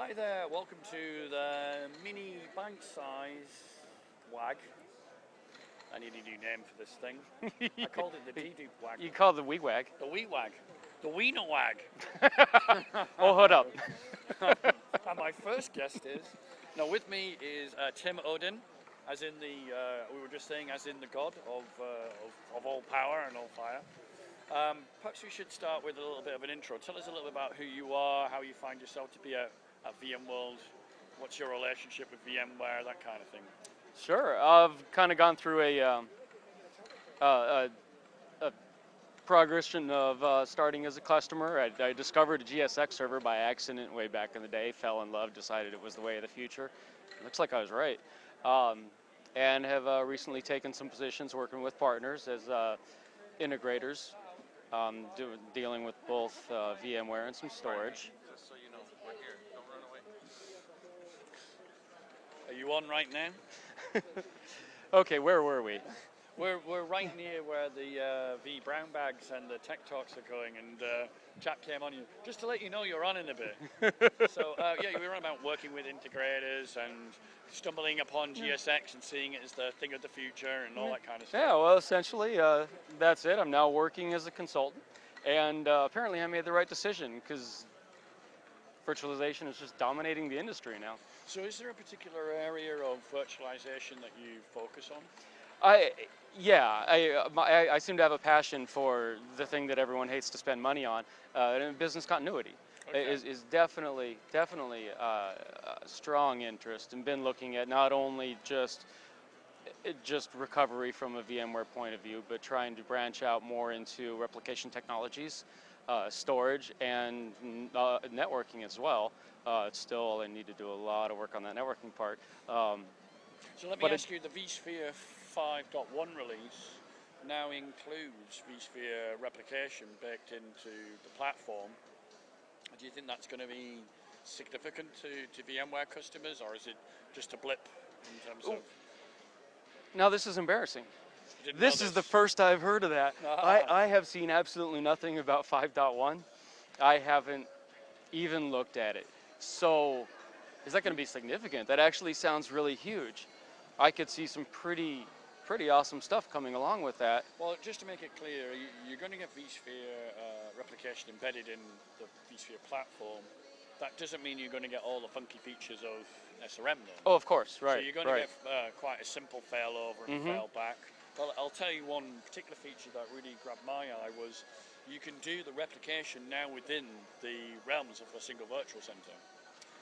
Hi there, welcome to the mini bite size wag. I need a new name for this thing. I called it the P2 wag. You called it the wee wag? The wee wag. The wiener wag. Oh, hold up. And my first guest is, now with me is Tim Oudin, as in the, we were just saying, as in the god of all power and all fire. Perhaps we should start with a little bit of an intro. Tell us a little bit about who you are, how you find yourself to be at VMworld, what's your relationship with VMware, that kind of thing. Sure, I've kind of gone through a progression of starting as a customer. I discovered a GSX server by accident way back in the day, fell in love, decided it was the way of the future. It looks like I was right. And have recently taken some positions working with partners as integrators, dealing with both VMware and some storage. Just so you know, we're here. Don't run away. Are you on right now? Okay, where were we? We're right near where the V brown bags and the tech talks are going, and chap came on you just to let you know you're on in a bit. So yeah, we were on about working with integrators and stumbling upon GSX and seeing it as the thing of the future and all that kind of stuff. Yeah, well, essentially that's it. I'm now working as a consultant, and apparently I made the right decision because virtualization is just dominating the industry now. So is there a particular area of virtualization that you focus on? I seem to have a passion for the thing that everyone hates to spend money on, and business continuity is definitely a strong interest, and been looking at not only just recovery from a VMware point of view, but trying to branch out more into replication technologies, storage, and networking as well. Still, I need to do a lot of work on that networking part. So let me ask you, the vSphere 5.1 release now includes vSphere Replication baked into the platform. Do you think that's going to be significant to VMware customers, or is it just a blip in terms of... Now this is embarrassing. This is the first I've heard of that. I have seen absolutely nothing about 5.1. I haven't even looked at it. So is that going to be significant? That actually sounds really huge. I could see some pretty awesome stuff coming along with that. Well, just to make it clear, you're going to get vSphere Replication embedded in the vSphere platform. That doesn't mean you're going to get all the funky features of SRM though. Oh, of course, right. So you're going to get quite a simple failover and failback. Well, I'll tell you one particular feature that really grabbed my eye was you can do the replication now within the realms of a single virtual center.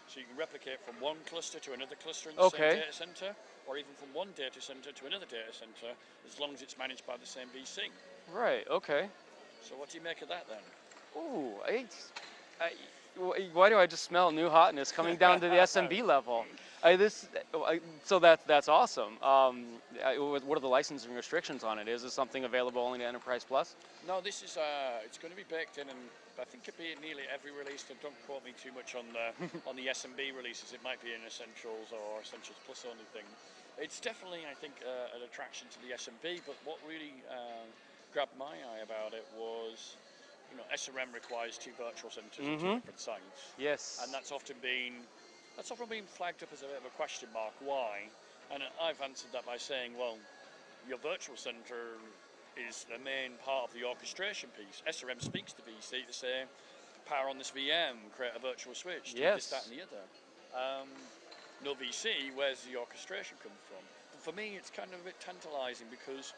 So you can replicate from one cluster to another cluster in the same data center, or even from one data center to another data center, as long as it's managed by the same VC. Right, okay. So what do you make of that then? Ooh, why do I just smell new hotness coming down to the SMB level? So that's awesome. What are the licensing restrictions on it? Is this something available only to Enterprise Plus? No, this is it's going to be baked in, and I think it'll be in nearly every release. So don't quote me too much on the SMB releases. It might be an Essentials or Essentials Plus only thing. It's definitely, I think, an attraction to the SMB. But what really grabbed my eye about it was, you know, SRM requires two virtual centers on two different sites. Yes. And that's often been flagged up as a bit of a question mark, why? And I've answered that by saying, well, your virtual center is the main part of the orchestration piece. SRM speaks to VC to say, power on this VM, create a virtual switch, do this, that, and the other. No VC, where's the orchestration come from? But for me, it's kind of a bit tantalizing because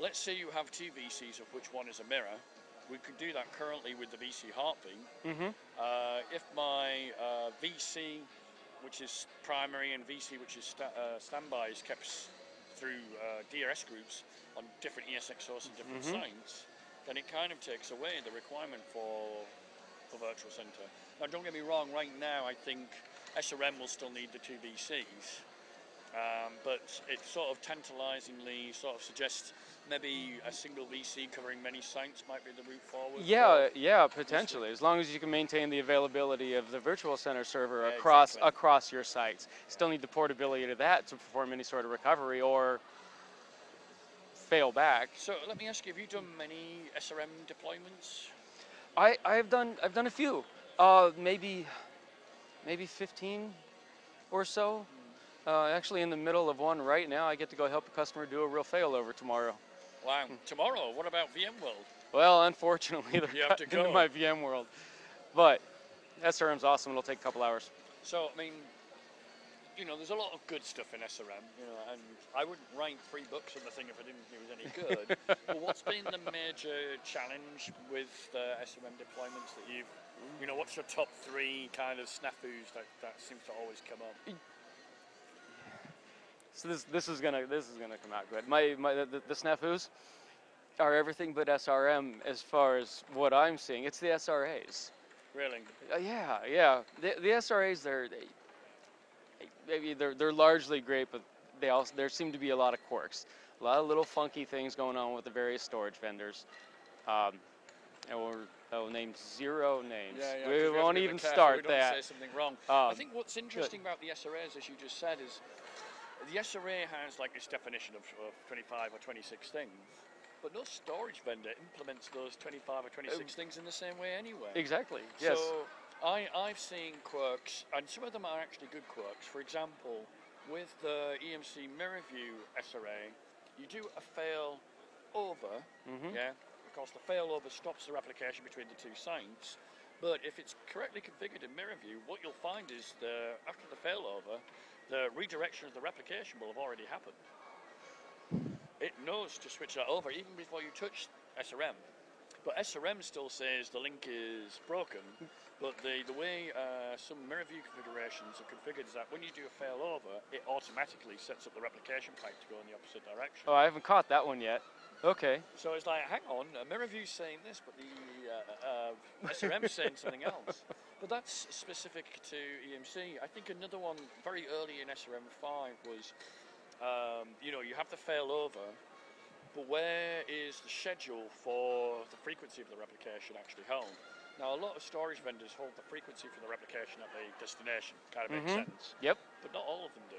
let's say you have two VCs, of which one is a mirror. We could do that currently with the VC Heartbeat. If my VC, which is primary, and VC, which is standby, is kept through DRS groups on different ESX sources and different sites, then it kind of takes away the requirement for virtual center. Now, don't get me wrong, right now I think SRM will still need the two VCs. But it sort of tantalizingly sort of suggests maybe a single VC covering many sites might be the route forward. Yeah, potentially. As long as you can maintain the availability of the virtual center server across your sites. Still need the portability to that to perform any sort of recovery or fail back. So let me ask you, have you done many SRM deployments? I've done a few. Maybe maybe 15 or so. Actually in the middle of one right now. I get to go help a customer do a real failover tomorrow. Wow. Tomorrow? What about VMworld? Well, unfortunately, they're you have to go into my VMworld. But SRM's awesome. It'll take a couple hours. So, I mean, you know, there's a lot of good stuff in SRM. You know, and I wouldn't write 3 books on the thing if I didn't think it was any good. But what's been the major challenge with the SRM deployments that you've, you know, what's your top 3 kind of snafus that seems to always come up? So this is gonna come out good. The snafus are everything but SRM as far as what I'm seeing. It's the SRAs. Really? Yeah. The SRAs they're largely great, but they also there seem to be a lot of quirks, a lot of little funky things going on with the various storage vendors. And we'll name 0 names. Yeah, we won't even start that. Say something wrong. I think what's interesting about the SRAs, as you just said, is the SRA has like this definition of 25 or 26 things, but no storage vendor implements those 25 or 26 things in the same way anyway. Exactly, yes. So I've seen quirks, and some of them are actually good quirks. For example, with the EMC MirrorView SRA, you do a failover, yeah? Of course, the failover stops the replication between the 2 sites, but if it's correctly configured in MirrorView, what you'll find is after the failover, the redirection of the replication will have already happened. It knows to switch that over even before you touch SRM. But SRM still says the link is broken, but the way some MirrorView configurations are configured is that when you do a failover, it automatically sets up the replication pipe to go in the opposite direction. Oh, I haven't caught that one yet. Okay. So it's like, hang on, MirrorView's saying this, but the SRM's saying something else. But that's specific to EMC. I think another one very early in SRM 5 was, you know, you have the failover, but where is the schedule for the frequency of the replication actually held? Now, a lot of storage vendors hold the frequency for the replication at the destination. Kind of makes sense. Yep. But not all of them do.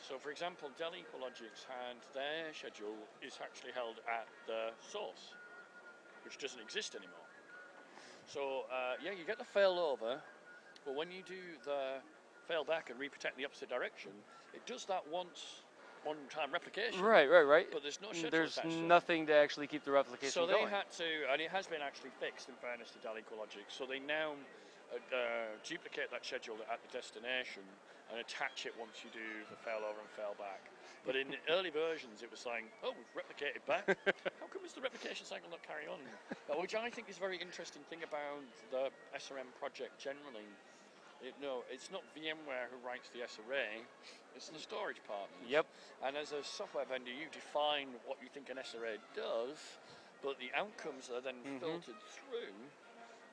So, for example, Dell EqualLogic's hand, their schedule is actually held at the source, which doesn't exist anymore. So, yeah, you get the failover, but when you do the fail back and reprotect the opposite direction, it does that once, one-time replication. Right. But there's no schedule. There's nothing to actually keep the replication going. So they had to, and it has been actually fixed in fairness to Dell EqualLogic, so they now duplicate that schedule at the destination and attach it once you do the failover and fail back. But in early versions, it was saying, oh, we've replicated back. How come is the replication cycle not carry on? Which I think is a very interesting thing about the SRM project generally. It's not VMware who writes the SRA, it's the storage partners. Yep. And as a software vendor, you define what you think an SRA does, but the outcomes are then filtered through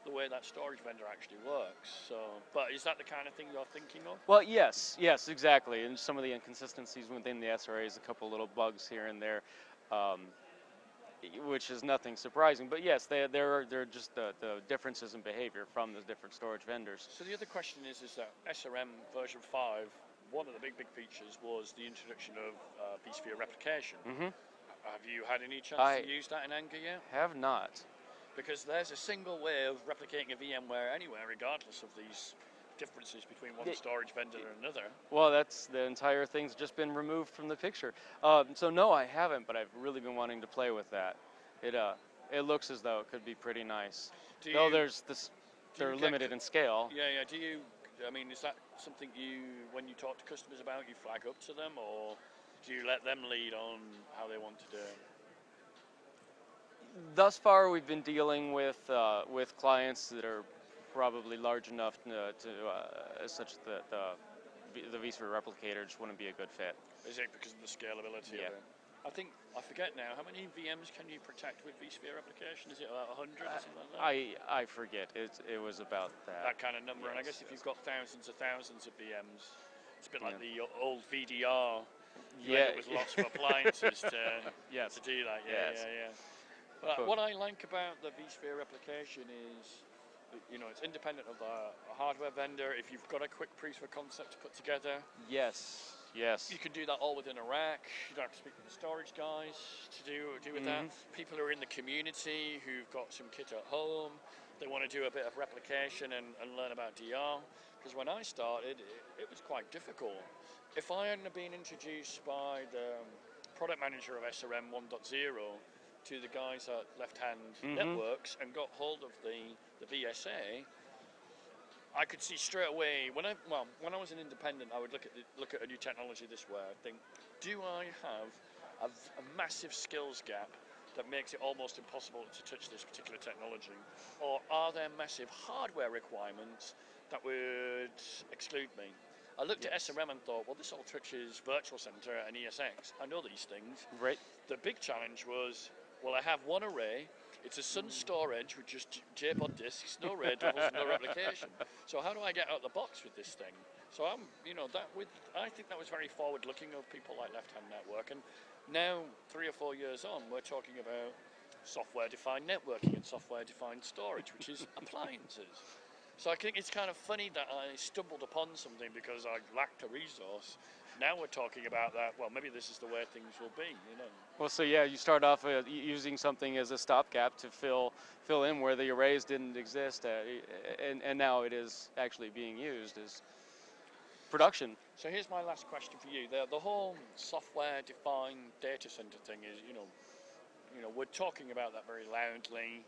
the way that storage vendor actually works. So, but is that the kind of thing you're thinking of? Well, yes, exactly. And some of the inconsistencies within the SRAs, a couple little bugs here and there, which is nothing surprising. But yes, there are just the differences in behavior from the different storage vendors. So the other question is that SRM version 5, one of the big features was the introduction of vSphere Replication. Have you had any chance to use that in anger yet? Have not. Because there's a single way of replicating a VMware anywhere, regardless of these differences between one storage vendor and another. Well, that's the entire thing's just been removed from the picture. So no, I haven't, but I've really been wanting to play with that. It looks as though it could be pretty nice. Though they're limited in scale. Yeah. Do you? I mean, is that something you, when you talk to customers about, you flag up to them, or do you let them lead on how they want to do it? Thus far, we've been dealing with clients that are probably large enough to such that the vSphere replicator just wouldn't be a good fit. Is it because of the scalability? Yeah. Of it? I think, I forget now, how many VMs can you protect with vSphere replication? Is it about 100 or something like that? I forget. It was about that. That kind of number. Yes, and I guess if you've got thousands of VMs, it's a bit like the old VDR. Yeah. It was lots of appliances to do that. Yeah. But what I like about the vSphere replication is, you know, it's independent of the hardware vendor. If you've got a quick proof of concept to put together, yes, you can do that all within a rack. You don't have to speak to the storage guys to do with that. People who are in the community who've got some kit at home, they want to do a bit of replication and learn about DR. Because when I started, it was quite difficult. If I hadn't been introduced by the product manager of SRM 1.0 to the guys at Left Hand Networks and got hold of the VSA, I could see straight away when I was an independent, I would look at a new technology this way. I'd think, do I have a massive skills gap that makes it almost impossible to touch this particular technology, or are there massive hardware requirements that would exclude me? I looked at SRM and thought, well, this all touches Virtual Center and ESX. I know these things. Right. The big challenge was, well, I have one array. It's a Sun storage with just JBOD disks, no RAID levels, no replication. So how do I get out of the box with this thing? So I'm, I think that was very forward-looking of people like Left Hand Network. And now, 3 or 4 years on, we're talking about software-defined networking and software-defined storage, which is appliances. So I think it's kind of funny that I stumbled upon something because I lacked a resource. Now we're talking about that, well, maybe this is the way things will be, Well, so yeah, you start off using something as a stopgap to fill in where the arrays didn't exist, and now it is actually being used as production. So here's my last question for you. The whole software-defined data center thing is, we're talking about that very loudly.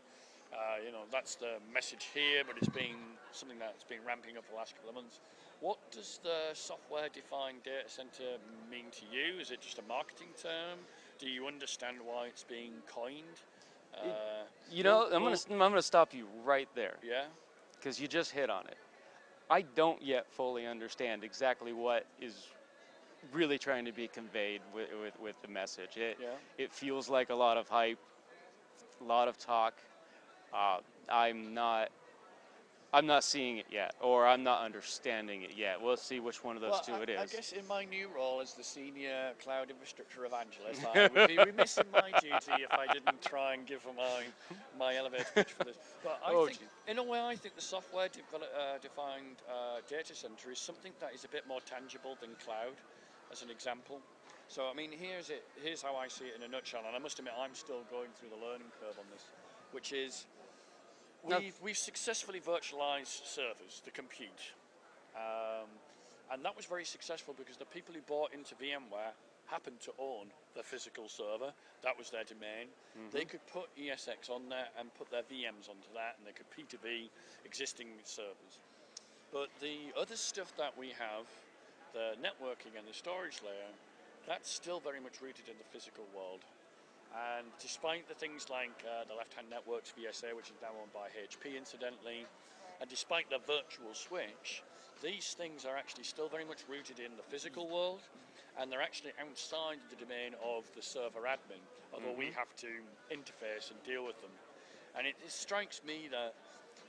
That's the message here, but it's been something that's been ramping up for the last couple of months. What does the software-defined data center mean to you? Is it just a marketing term? Do you understand why it's being coined? I'm gonna stop you right there. Yeah. Because you just hit on it. I don't yet fully understand exactly what is really trying to be conveyed with the message. It feels like a lot of hype, a lot of talk. I'm not seeing it yet, or I'm not understanding it yet. We'll see which one of those it is. I guess in my new role as the senior cloud infrastructure evangelist, I would be remiss in my duty if I didn't try and give my elevator pitch for this. But I think the software-defined data center is something that is a bit more tangible than cloud, as an example. So, here's how I see it in a nutshell, and I must admit I'm still going through the learning curve on this, which is we've successfully virtualized servers, the compute. And that was very successful because the people who bought into VMware happened to own the physical server. That was their domain. They could put ESX on there and put their VMs onto that, and they could P2V existing servers. But the other stuff that we have, the networking and the storage layer, that's still very much rooted in the physical world. And despite the things like the Left Hand Networks VSA, which is now owned by HP, incidentally, and despite the virtual switch, these things are actually still very much rooted in the physical world, and they're actually outside the domain of the server admin, although we have to interface and deal with them. And it strikes me that,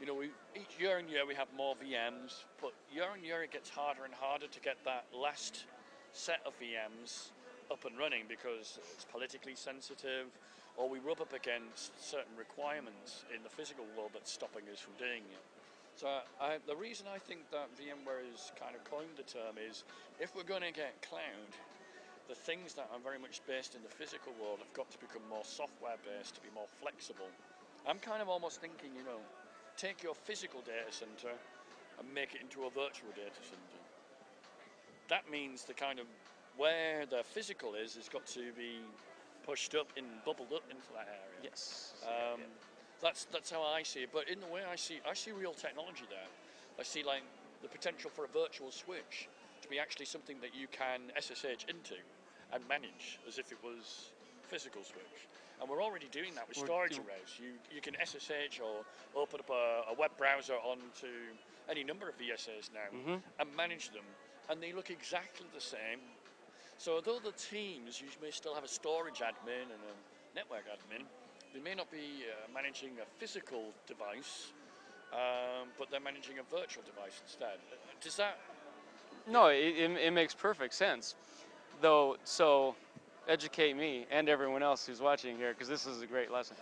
each year and year we have more VMs, but year and year it gets harder and harder to get that last set of VMs up and running because it's politically sensitive, or we rub up against certain requirements in the physical world that's stopping us from doing it. So the reason I think that VMware has kind of coined the term is, if we're going to get cloud, the things that are very much based in the physical world have got to become more software based to be more flexible. I'm kind of almost thinking, take your physical data center and make it into a virtual data center. That means the kind of where the physical is got to be pushed up and bubbled up into that area. Yes. That's how I see it. But in the way I see real technology there. I see like the potential for a virtual switch to be actually something that you can SSH into and manage as if it was a physical switch. And we're already doing that with storage arrays. You can SSH or open up a web browser onto any number of VSAs now and manage them. And they look exactly the same. So although the teams, you may still have a storage admin and a network admin, they may not be managing a physical device, but they're managing a virtual device instead. Does that? No, it makes perfect sense. Though, so educate me and everyone else who's watching here, because this is a great lesson.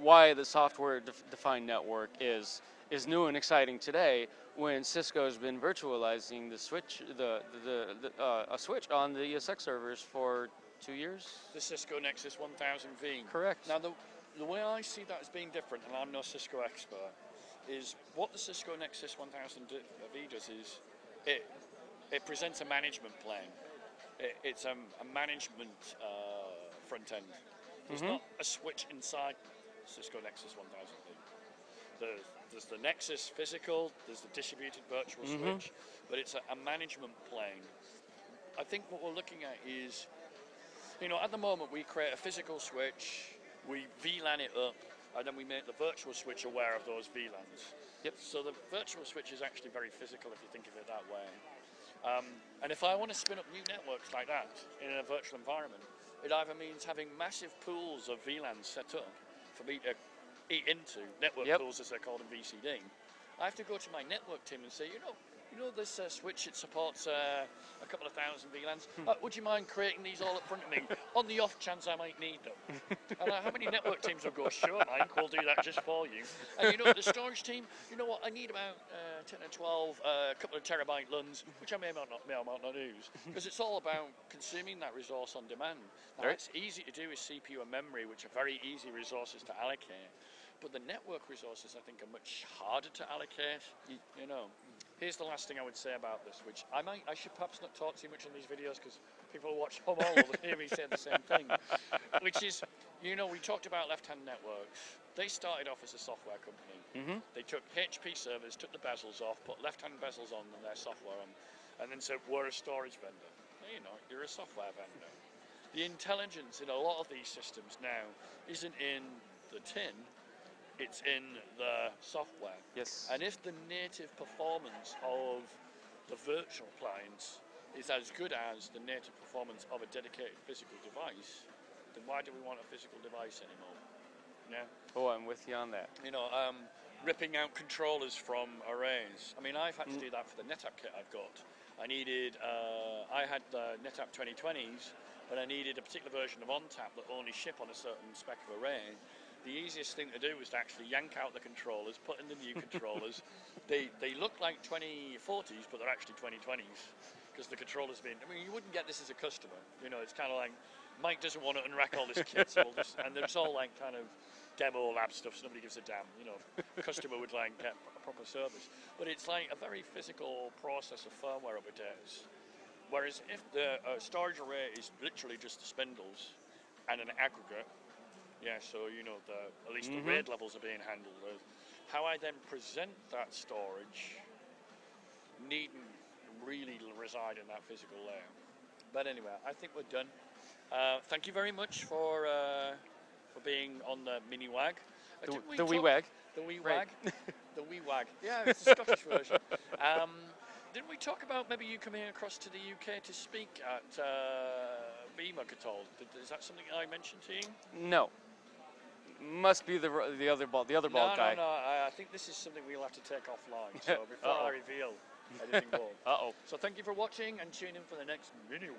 Why the software-defined network is new and exciting today, when Cisco has been virtualizing the switch, a switch on the ESX servers for 2 years. The Cisco Nexus 1000v. Correct. Now the way I see that as being different, and I'm no Cisco expert, is what the Cisco Nexus 1000v does is it presents a management plane. It's a management front end. There's not a switch inside Cisco Nexus 1000v. There's the Nexus physical, there's the distributed virtual switch, but it's a management plane. I think what we're looking at is, you know, at the moment we create a physical switch, we VLAN it up, and then we make the virtual switch aware of those VLANs. Yep. So the virtual switch is actually very physical if you think of it that way. And if I want to spin up new networks like that in a virtual environment, it either means having massive pools of VLANs set up for me to eat into, network pools as they're called in VCD. I have to go to my network team and say, you know this switch, it supports a couple of thousand VLANs. Would you mind creating these all up front of me on the off chance I might need them? And how many network teams will go, sure Mike, we'll do that just for you. And you know, the storage team, you know what, I need about 10 or 12, a couple of terabyte LUNs, which I may or might not use, because it's all about consuming that resource on demand. Now, it's easy to do with CPU and memory, which are very easy resources to allocate. But the network resources, I think, are much harder to allocate, you know. Here's the last thing I would say about this, which I should perhaps not talk too much in these videos because people watch home all over here and say the same thing, which is, you know, we talked about left-hand networks. They started off as a software company. They took HP servers, took the bezels off, put left-hand bezels on and their software on, and then said, we're a storage vendor. You know, you're a software vendor. The intelligence in a lot of these systems now isn't in the tin, it's in the software. Yes. And if the native performance of the virtual clients is as good as the native performance of a dedicated physical device, then why do we want a physical device anymore? Yeah. Oh, I'm with you on that. You know, ripping out controllers from arrays. I mean, I've had to do that for the NetApp kit I've got. I had the NetApp 2020s, but I needed a particular version of ONTAP that only ship on a certain spec of array. The easiest thing to do was to actually yank out the controllers, put in the new controllers. They look like 2040s, but they're actually 2020s because the controllers have been. I mean, you wouldn't get this as a customer. You know, it's kind of like Mike doesn't want to unrack all this kit, so we'll just, and it's all like kind of demo lab stuff. So nobody gives a damn. You know, customer would like get a proper service, but it's like a very physical process of firmware updates. Whereas if the storage array is literally just the spindles and an aggregate. Yeah, so you know, at least the RAID levels are being handled. How I then present that storage needn't really reside in that physical layer. But anyway, I think we're done. Thank you very much for being on the Miniwag. The wee wag. Yeah, it's the Scottish version. Didn't we talk about maybe you coming across to the UK to speak at VMUG at all? Is that something I mentioned to you? No. Must be the other bald guy. No, I think this is something we'll have to take offline. So before I reveal anything more. So thank you for watching and tune in for the next video.